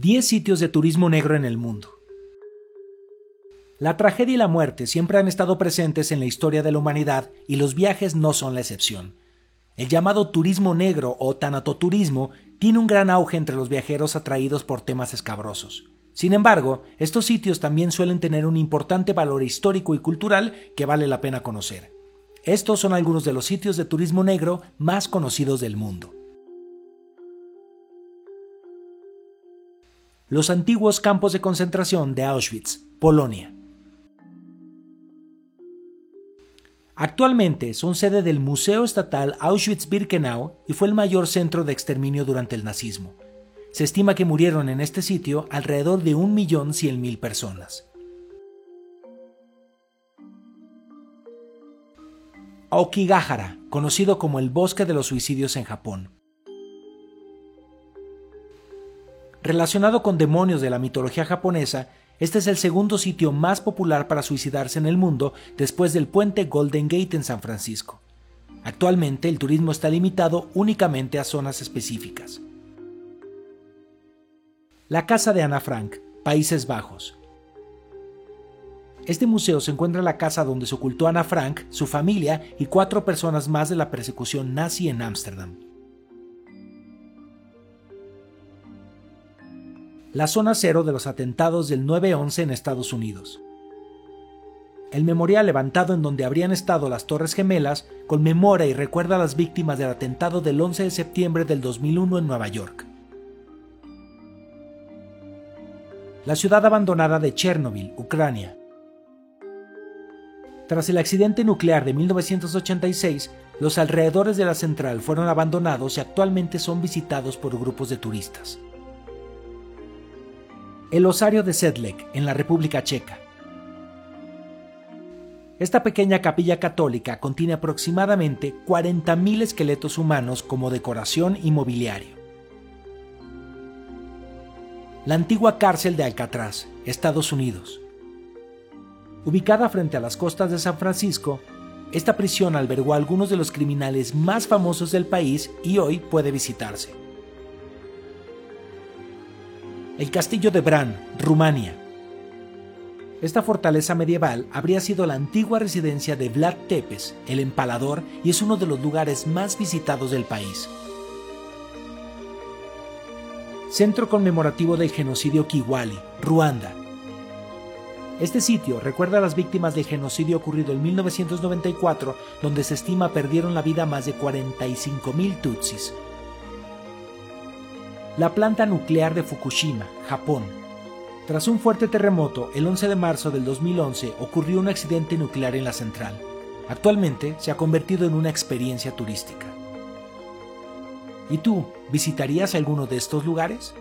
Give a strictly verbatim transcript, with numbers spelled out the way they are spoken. diez sitios de turismo negro en el mundo. La tragedia y la muerte siempre han estado presentes en la historia de la humanidad y los viajes no son la excepción. El llamado turismo negro o tanatoturismo tiene un gran auge entre los viajeros atraídos por temas escabrosos. Sin embargo, estos sitios también suelen tener un importante valor histórico y cultural que vale la pena conocer. Estos son algunos de los sitios de turismo negro más conocidos del mundo. Los antiguos campos de concentración de Auschwitz, Polonia. Actualmente son sede del Museo Estatal Auschwitz-Birkenau y fue el mayor centro de exterminio durante el nazismo. Se estima que murieron en este sitio alrededor de un millón cien mil personas. Aokigahara, conocido como el Bosque de los Suicidios en Japón. Relacionado con demonios de la mitología japonesa, este es el segundo sitio más popular para suicidarse en el mundo después del puente Golden Gate en San Francisco. Actualmente el turismo está limitado únicamente a zonas específicas. La Casa de Ana Frank, Países Bajos. Este museo se encuentra en la casa donde se ocultó Ana Frank, su familia y cuatro personas más de la persecución nazi en Ámsterdam. La zona cero de los atentados del nueve once en Estados Unidos. El memorial levantado en donde habrían estado las Torres Gemelas conmemora y recuerda a las víctimas del atentado del once de septiembre del dos mil uno en Nueva York. La ciudad abandonada de Chernobyl, Ucrania. Tras el accidente nuclear de mil novecientos ochenta y seis, los alrededores de la central fueron abandonados y actualmente son visitados por grupos de turistas. El Osario de Sedlec, en la República Checa. Esta pequeña capilla católica contiene aproximadamente cuarenta mil esqueletos humanos como decoración y mobiliario. La antigua cárcel de Alcatraz, Estados Unidos. Ubicada frente a las costas de San Francisco, esta prisión albergó a algunos de los criminales más famosos del país y hoy puede visitarse. El castillo de Bran, Rumania. Esta fortaleza medieval habría sido la antigua residencia de Vlad Tepes, el empalador, y es uno de los lugares más visitados del país. Centro conmemorativo del genocidio Kigali, Ruanda. Este sitio recuerda a las víctimas del genocidio ocurrido en mil novecientos noventa y cuatro, donde se estima perdieron la vida más de cuarenta y cinco mil tutsis. La planta nuclear de Fukushima, Japón. Tras un fuerte terremoto, el once de marzo del dos mil once ocurrió un accidente nuclear en la central. Actualmente se ha convertido en una experiencia turística. ¿Y tú, visitarías alguno de estos lugares?